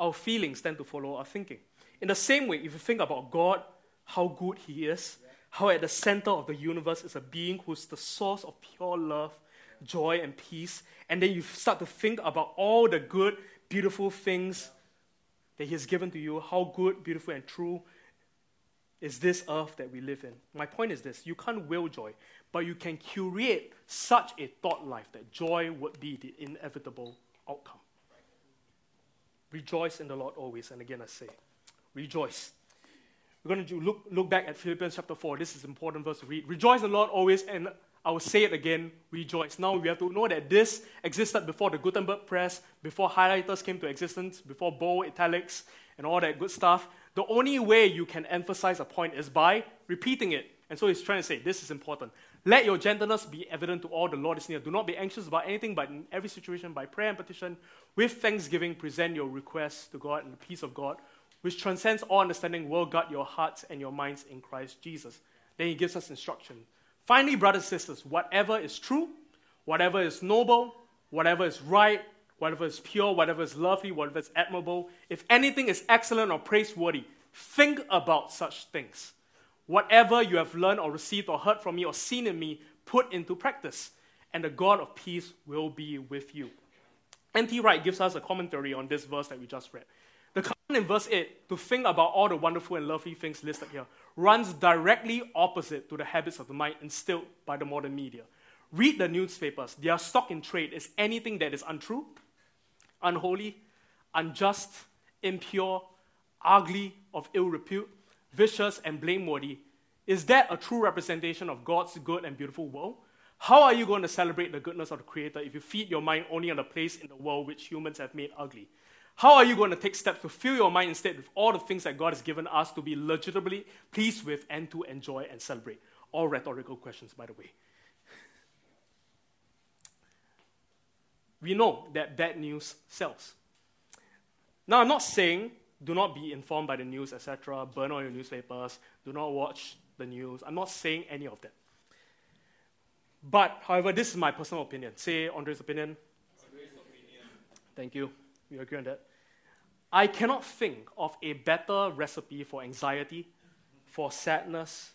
Our feelings tend to follow our thinking. In the same way, if you think about God, how good he is, how at the center of the universe is a being who's the source of pure love, joy and peace, and then you start to think about all the good, beautiful things that he has given to you, how good, beautiful, and true is this earth that we live in. My point is this, you can't will joy, but you can curate such a thought life that joy would be the inevitable outcome. Rejoice in the Lord always, and again I say, rejoice. We're going to look back at Philippians chapter 4. This is an important verse to read. Rejoice in the Lord always, and I will say it again, rejoice. Now we have to know that this existed before the Gutenberg Press, before highlighters came to existence, before bold, italics, and all that good stuff. The only way you can emphasize a point is by repeating it. And so he's trying to say, this is important. Let your gentleness be evident to all, the Lord is near. Do not be anxious about anything, but in every situation, by prayer and petition, with thanksgiving, present your requests to God, and the peace of God, which transcends all understanding, will guard your hearts and your minds in Christ Jesus. Then he gives us instruction. Finally, brothers and sisters, whatever is true, whatever is noble, whatever is right, whatever is pure, whatever is lovely, whatever is admirable, if anything is excellent or praiseworthy, think about such things. Whatever you have learned or received or heard from me or seen in me, put into practice, and the God of peace will be with you. N.T. Wright gives us a commentary on this verse that we just read. The command in verse 8, to think about all the wonderful and lovely things listed here, runs directly opposite to the habits of the mind instilled by the modern media. Read the newspapers. Their stock in trade is anything that is untrue, unholy, unjust, impure, ugly, of ill repute, vicious, and blameworthy. Is that a true representation of God's good and beautiful world? How are you going to celebrate the goodness of the Creator if you feed your mind only on the place in the world which humans have made ugly? How are you going to take steps to fill your mind instead with all the things that God has given us to be legitimately pleased with and to enjoy and celebrate? All rhetorical questions, by the way. We know that bad news sells. Now, I'm not saying do not be informed by the news, etc., burn all your newspapers, do not watch the news. I'm not saying any of that. But, however, this is my personal opinion. Say Andre's opinion. Andre's opinion. Thank you. We agree on that. I cannot think of a better recipe for anxiety, for sadness,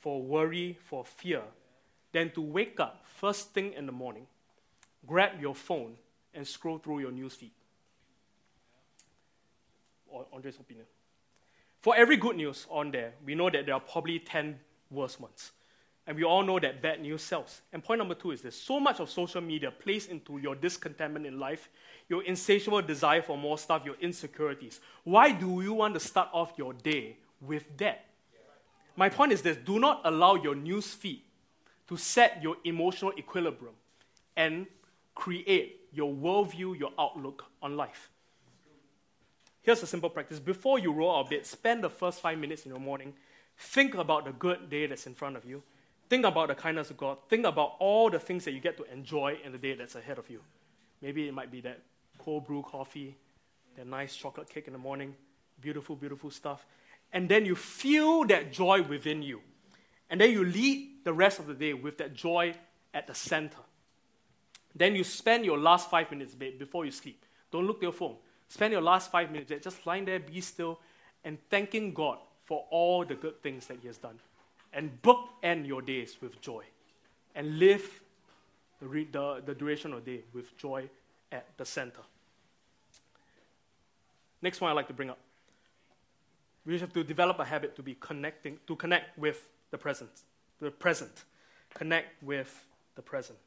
for worry, for fear, than to wake up first thing in the morning, grab your phone, and scroll through your newsfeed. Or Andre's opinion. For every good news on there, we know that there are probably 10 worse ones. And we all know that bad news sells. And point number two is this. So much of social media plays into your discontentment in life, your insatiable desire for more stuff, your insecurities. Why do you want to start off your day with that? My point is this. Do not allow your news feed to set your emotional equilibrium and create your worldview, your outlook on life. Here's a simple practice. Before you roll out of bed, spend the first 5 minutes in your morning. Think about the good day that's in front of you. Think about the kindness of God. Think about all the things that you get to enjoy in the day that's ahead of you. Maybe it might be that cold brew coffee, that nice chocolate cake in the morning, beautiful, beautiful stuff. And then you feel that joy within you. And then you lead the rest of the day with that joy at the center. Then you spend your last 5 minutes before you sleep. Don't look at your phone. Spend your last 5 minutes just lying there, be still, and thanking God for all the good things that He has done. And bookend your days with joy. And live the duration of the day with joy at the center. Next one I'd like to bring up. We have to develop a habit to be connect with the present. Connect with the present.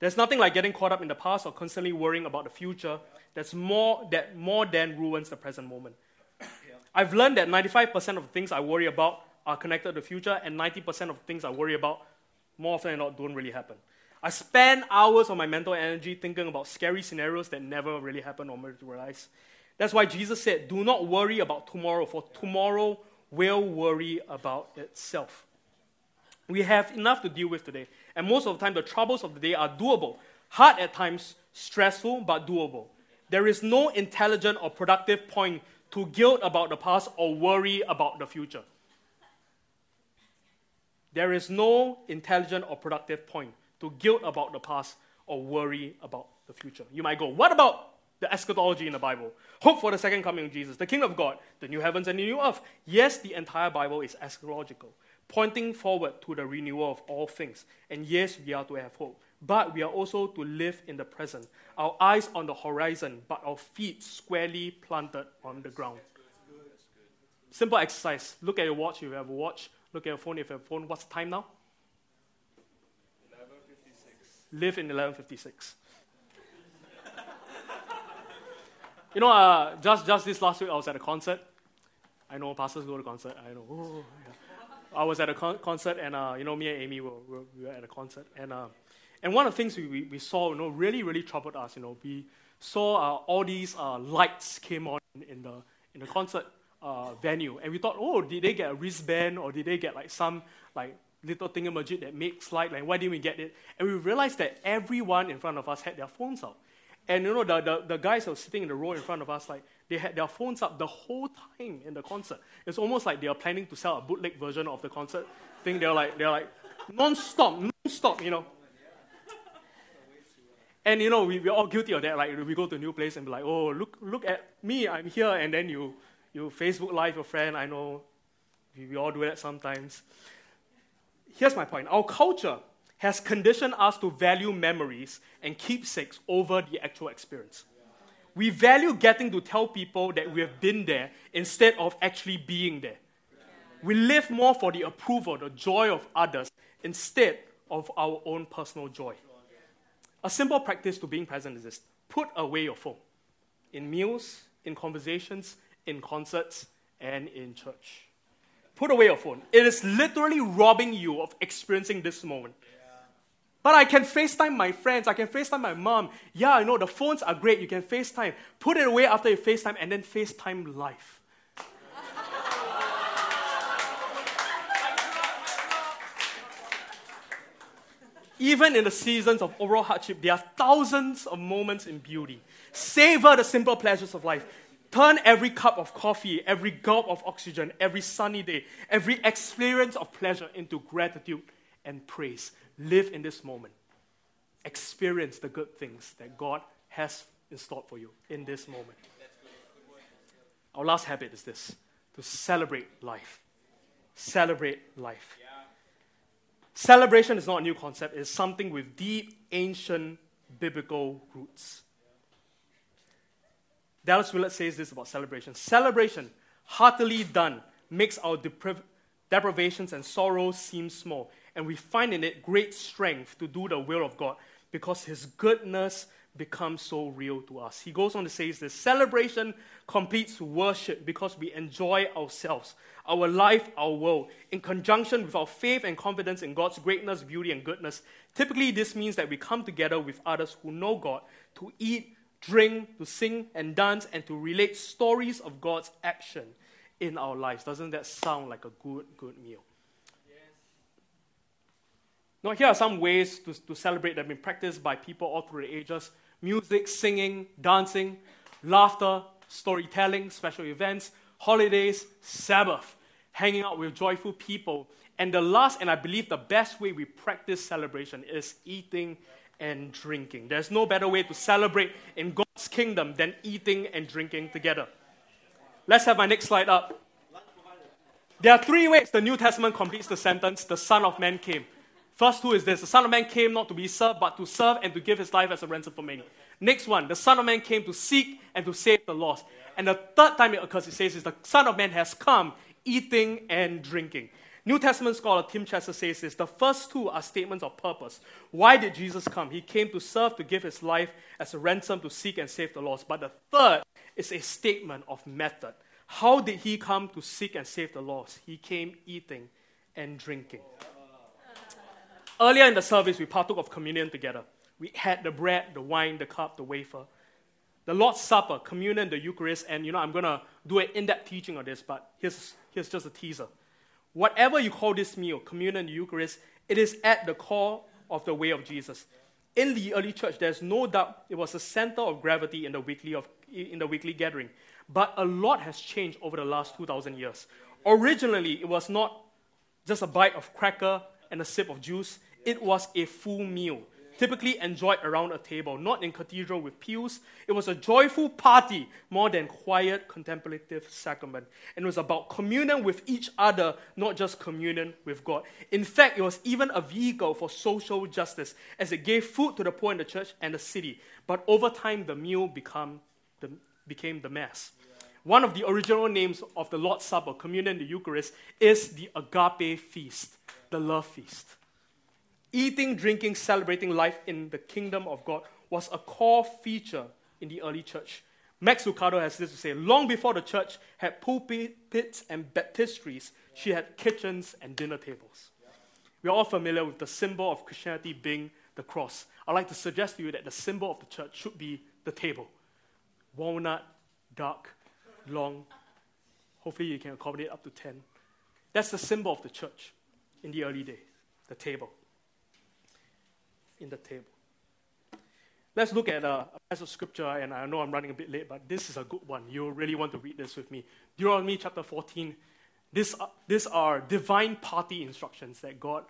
There's nothing like getting caught up in the past or constantly worrying about the future. That more than ruins the present moment. Yeah. I've learned that 95% of the things I worry about are connected to the future, and 90% of the things I worry about, more often than not, don't really happen. I spend hours of my mental energy thinking about scary scenarios that never really happen or materialize. That's why Jesus said, do not worry about tomorrow, for tomorrow will worry about itself. We have enough to deal with today, and most of the time, the troubles of the day are doable. Hard at times, stressful, but doable. There is no intelligent or productive point to guilt about the past or worry about the future. There is no intelligent or productive point to guilt about the past or worry about the future. You might go, what about the eschatology in the Bible? Hope for the second coming of Jesus, the kingdom of God, the new heavens and the new earth. Yes, the entire Bible is eschatological, pointing forward to the renewal of all things. And yes, we are to have hope, but we are also to live in the present, our eyes on the horizon, but our feet squarely planted on the ground. That's good. Simple exercise. Look at your watch if you have a watch. Look at your phone if you have a phone. What's the time now? 11:56. Live in 11:56. You know, just this last week, I was at a concert. I know pastors go to concert. I know. Oh, yeah. I was at a concert, and me and Amy were at a concert, and one of the things we saw, really, really troubled us. We saw all these lights came on in the concert venue, and we thought, oh, did they get a wristband, or did they get some little thingamajig that makes light? Why didn't we get it? And we realized that everyone in front of us had their phones out. And the guys who were sitting in the row in front of us, they had their phones up the whole time in the concert. It's almost like they are planning to sell a bootleg version of the concert thing. They're like non-stop, And we're all guilty of that. We go to a new place and be like, oh, look at me, I'm here. And then you Facebook Live your friend. I know we all do that sometimes. Here's my point. Our culture has conditioned us to value memories and keepsakes over the actual experience. We value getting to tell people that we have been there instead of actually being there. We live more for the approval, the joy of others, instead of our own personal joy. A simple practice to being present is this. Put away your phone in meals, in conversations, in concerts, and in church. Put away your phone. It is literally robbing you of experiencing this moment. But I can FaceTime my friends, I can FaceTime my mom. Yeah, I know, the phones are great, you can FaceTime. Put it away after you FaceTime and then FaceTime life. Even in the seasons of overall hardship, there are thousands of moments in beauty. Savor the simple pleasures of life. Turn every cup of coffee, every gulp of oxygen, every sunny day, every experience of pleasure into gratitude and praise. Live in this moment. Experience the good things that God has in store for you in this moment. Our last habit is this, to celebrate life. Celebrate life. Celebration is not a new concept. It's something with deep, ancient, biblical roots. Dallas Willard says this about celebration. Celebration, heartily done, makes our deprivations and sorrows seem small, and we find in it great strength to do the will of God because His goodness becomes so real to us. He goes on to say this, celebration completes worship because we enjoy ourselves, our life, our world, in conjunction with our faith and confidence in God's greatness, beauty, and goodness. Typically, this means that we come together with others who know God to eat, drink, to sing and dance, and to relate stories of God's action in our lives. Doesn't that sound like a good meal? Yes. Now, here are some ways to celebrate that have been practiced by people all through the ages. Music, singing, dancing, laughter, storytelling, special events, holidays, Sabbath, hanging out with joyful people. And the last, and I believe the best way we practice celebration is eating and drinking. There's no better way to celebrate in God's kingdom than eating and drinking together. Let's have my next slide up. There are three ways the New Testament completes the sentence, the Son of Man came. First two is this, the Son of Man came not to be served, but to serve and to give his life as a ransom for many. Next one, the Son of Man came to seek and to save the lost. And the third time it occurs, it says, is the Son of Man has come eating and drinking. New Testament scholar Tim Chester says this, the first two are statements of purpose. Why did Jesus come? He came to serve, to give his life as a ransom, to seek and save the lost. But the third is a statement of method. How did he come to seek and save the lost? He came eating and drinking. Earlier in the service, we partook of communion together. We had the bread, the wine, the cup, the wafer. The Lord's Supper, communion, the Eucharist, and I'm going to do an in-depth teaching on this, but here's just a teaser. Whatever you call this meal, communion, the Eucharist, it is at the core of the way of Jesus. In the early church, there's no doubt it was the center of gravity in the weekly gathering. But a lot has changed over the last 2,000 years. Originally, it was not just a bite of cracker and a sip of juice. It was a full meal, typically enjoyed around a table, not in cathedral with pews. It was a joyful party more than quiet, contemplative sacrament. And it was about communion with each other, not just communion with God. In fact, it was even a vehicle for social justice as it gave food to the poor in the church and the city. But over time, the meal became the Mass. One of the original names of the Lord's Supper, communion, the Eucharist, is the Agape Feast, the Love Feast. Eating, drinking, celebrating life in the kingdom of God was a core feature in the early church. Max Lucado has this to say, long before the church had pulpits and baptistries, she had kitchens and dinner tables. We are all familiar with the symbol of Christianity being the cross. I'd like to suggest to you that the symbol of the church should be the table. Walnut, dark, long. Hopefully you can accommodate up to 10. That's the symbol of the church in the early days, the table. Let's look at a passage of scripture, and I know I'm running a bit late, but this is a good one. You really want to read this with me. Deuteronomy chapter 14. These are divine party instructions that God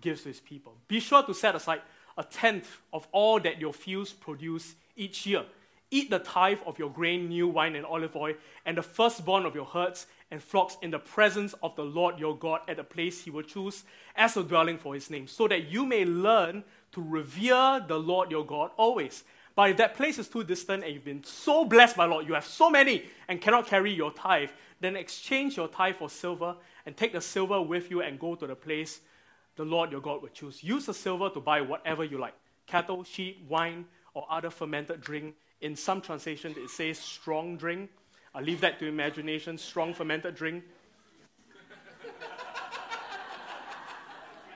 gives to his people. Be sure to set aside 1/10 of all that your fields produce each year. Eat the tithe of your grain, new wine, and olive oil, and the firstborn of your herds and flocks in the presence of the Lord your God at the place he will choose as a dwelling for his name, so that you may learn to revere the Lord your God always. But if that place is too distant and you've been so blessed by the Lord, you have so many and cannot carry your tithe, then exchange your tithe for silver and take the silver with you and go to the place the Lord your God will choose. Use the silver to buy whatever you like, cattle, sheep, wine, or other fermented drink. In some translations, it says strong drink. I'll leave that to imagination, strong fermented drink.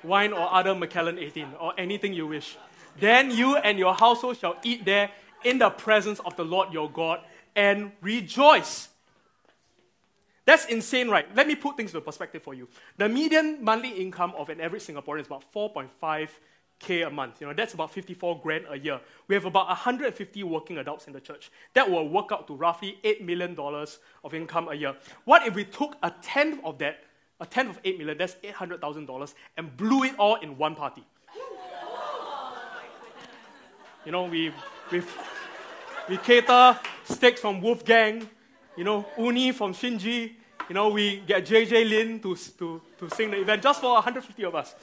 wine or other Macallan 18, or anything you wish. Then you and your household shall eat there in the presence of the Lord your God and rejoice. That's insane, right? Let me put things into perspective for you. The median monthly income of an average Singaporean is about 4.5K a month. You know, that's about 54 grand a year. We have about 150 working adults in the church. That will work out to roughly $8 million of income a year. What if we took a tenth of that, a tenth of 8 million, that's $800,000, and blew it all in one party? You know, we cater steaks from Wolfgang, you know, uni from Shinji. You know, we get JJ Lin to sing the event just for 150 of us.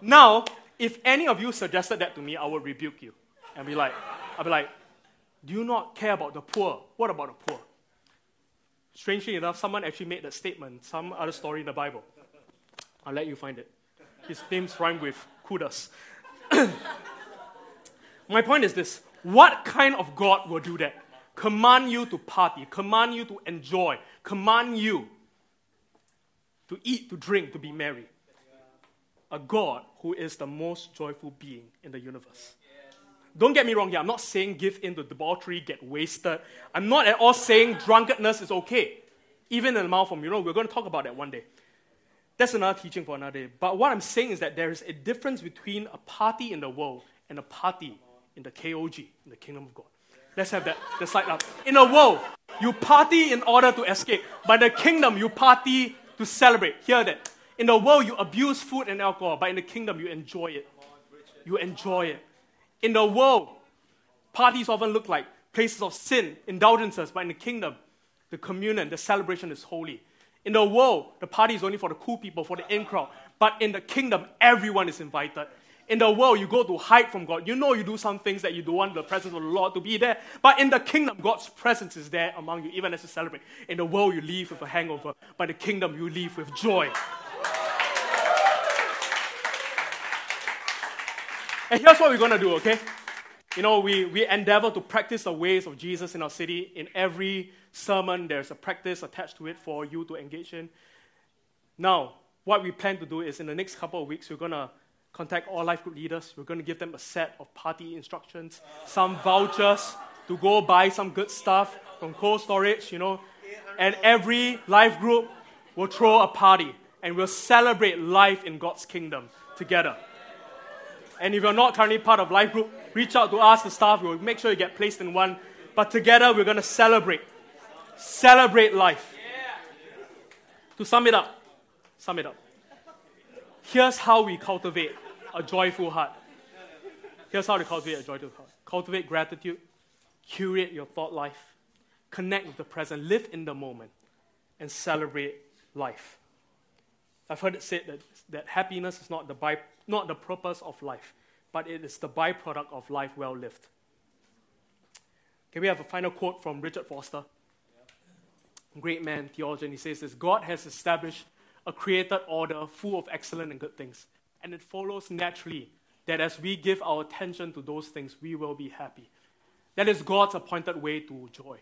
Now, if any of you suggested that to me, I would rebuke you and be like, I'll be like, do you not care about the poor? What about the poor? Strangely enough, someone actually made that statement, some other story in the Bible. I'll let you find it. His name's rhymed with Kudas. My point is this. What kind of God will do that? Command you to party, command you to enjoy, command you to eat, to drink, to be merry. A God who is the most joyful being in the universe. Don't get me wrong here. I'm not saying give in to debauchery, get wasted. I'm not at all saying drunkenness is okay. Even in the mouth from, you know, we're going to talk about that one day. That's another teaching for another day. But what I'm saying is that there is a difference between a party in the world and a party in the KOG, in the Kingdom of God. Let's have that the slide up. In the world, you party in order to escape. But in the kingdom, you party to celebrate. Hear that. In the world, you abuse food and alcohol. But in the kingdom, you enjoy it. You enjoy it. In the world, parties often look like places of sin, indulgences, but in the kingdom, the communion, the celebration is holy. In the world, the party is only for the cool people, for the in crowd, but in the kingdom, everyone is invited. In the world, you go to hide from God. You know you do some things that you don't want the presence of the Lord to be there, but in the kingdom, God's presence is there among you, even as you celebrate. In the world, you leave with a hangover, but in the kingdom, you leave with joy. And here's what we're going to do, okay? You know, we endeavor to practice the ways of Jesus in our city. In every sermon, there's a practice attached to it for you to engage in. Now, what we plan to do is in the next couple of weeks, we're going to contact all life group leaders. We're going to give them a set of party instructions, some vouchers to go buy some good stuff from Cold Storage, you know. And every life group will throw a party and we'll celebrate life in God's kingdom together. And if you're not currently part of Life Group, reach out to us, the staff. We'll make sure you get placed in one. But together, we're going to celebrate. Celebrate life. Yeah. To sum it up. Here's how we cultivate a joyful heart. Cultivate gratitude. Curate your thought life. Connect with the present. Live in the moment. And celebrate life. I've heard it said that happiness is not the purpose of life, but it is the byproduct of life well lived. Can we have a final quote from Richard Foster? Great man, theologian. He says this: God has established a created order full of excellent and good things, and it follows naturally that as we give our attention to those things, we will be happy. That is God's appointed way to joy.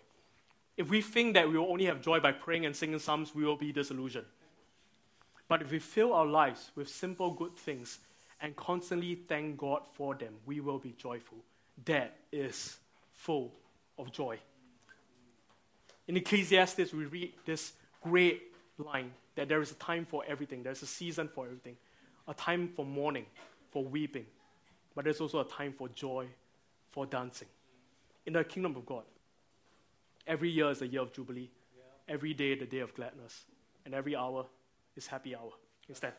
If we think that we will only have joy by praying and singing psalms, we will be disillusioned. But if we fill our lives with simple good things and constantly thank God for them, we will be joyful. That is full of joy. In Ecclesiastes, we read this great line that there is a time for everything. There's a season for everything. A time for mourning, for weeping. But there's also a time for joy, for dancing. In the kingdom of God, every year is a year of jubilee. Every day, the day of gladness. And every hour, it's happy hour instead.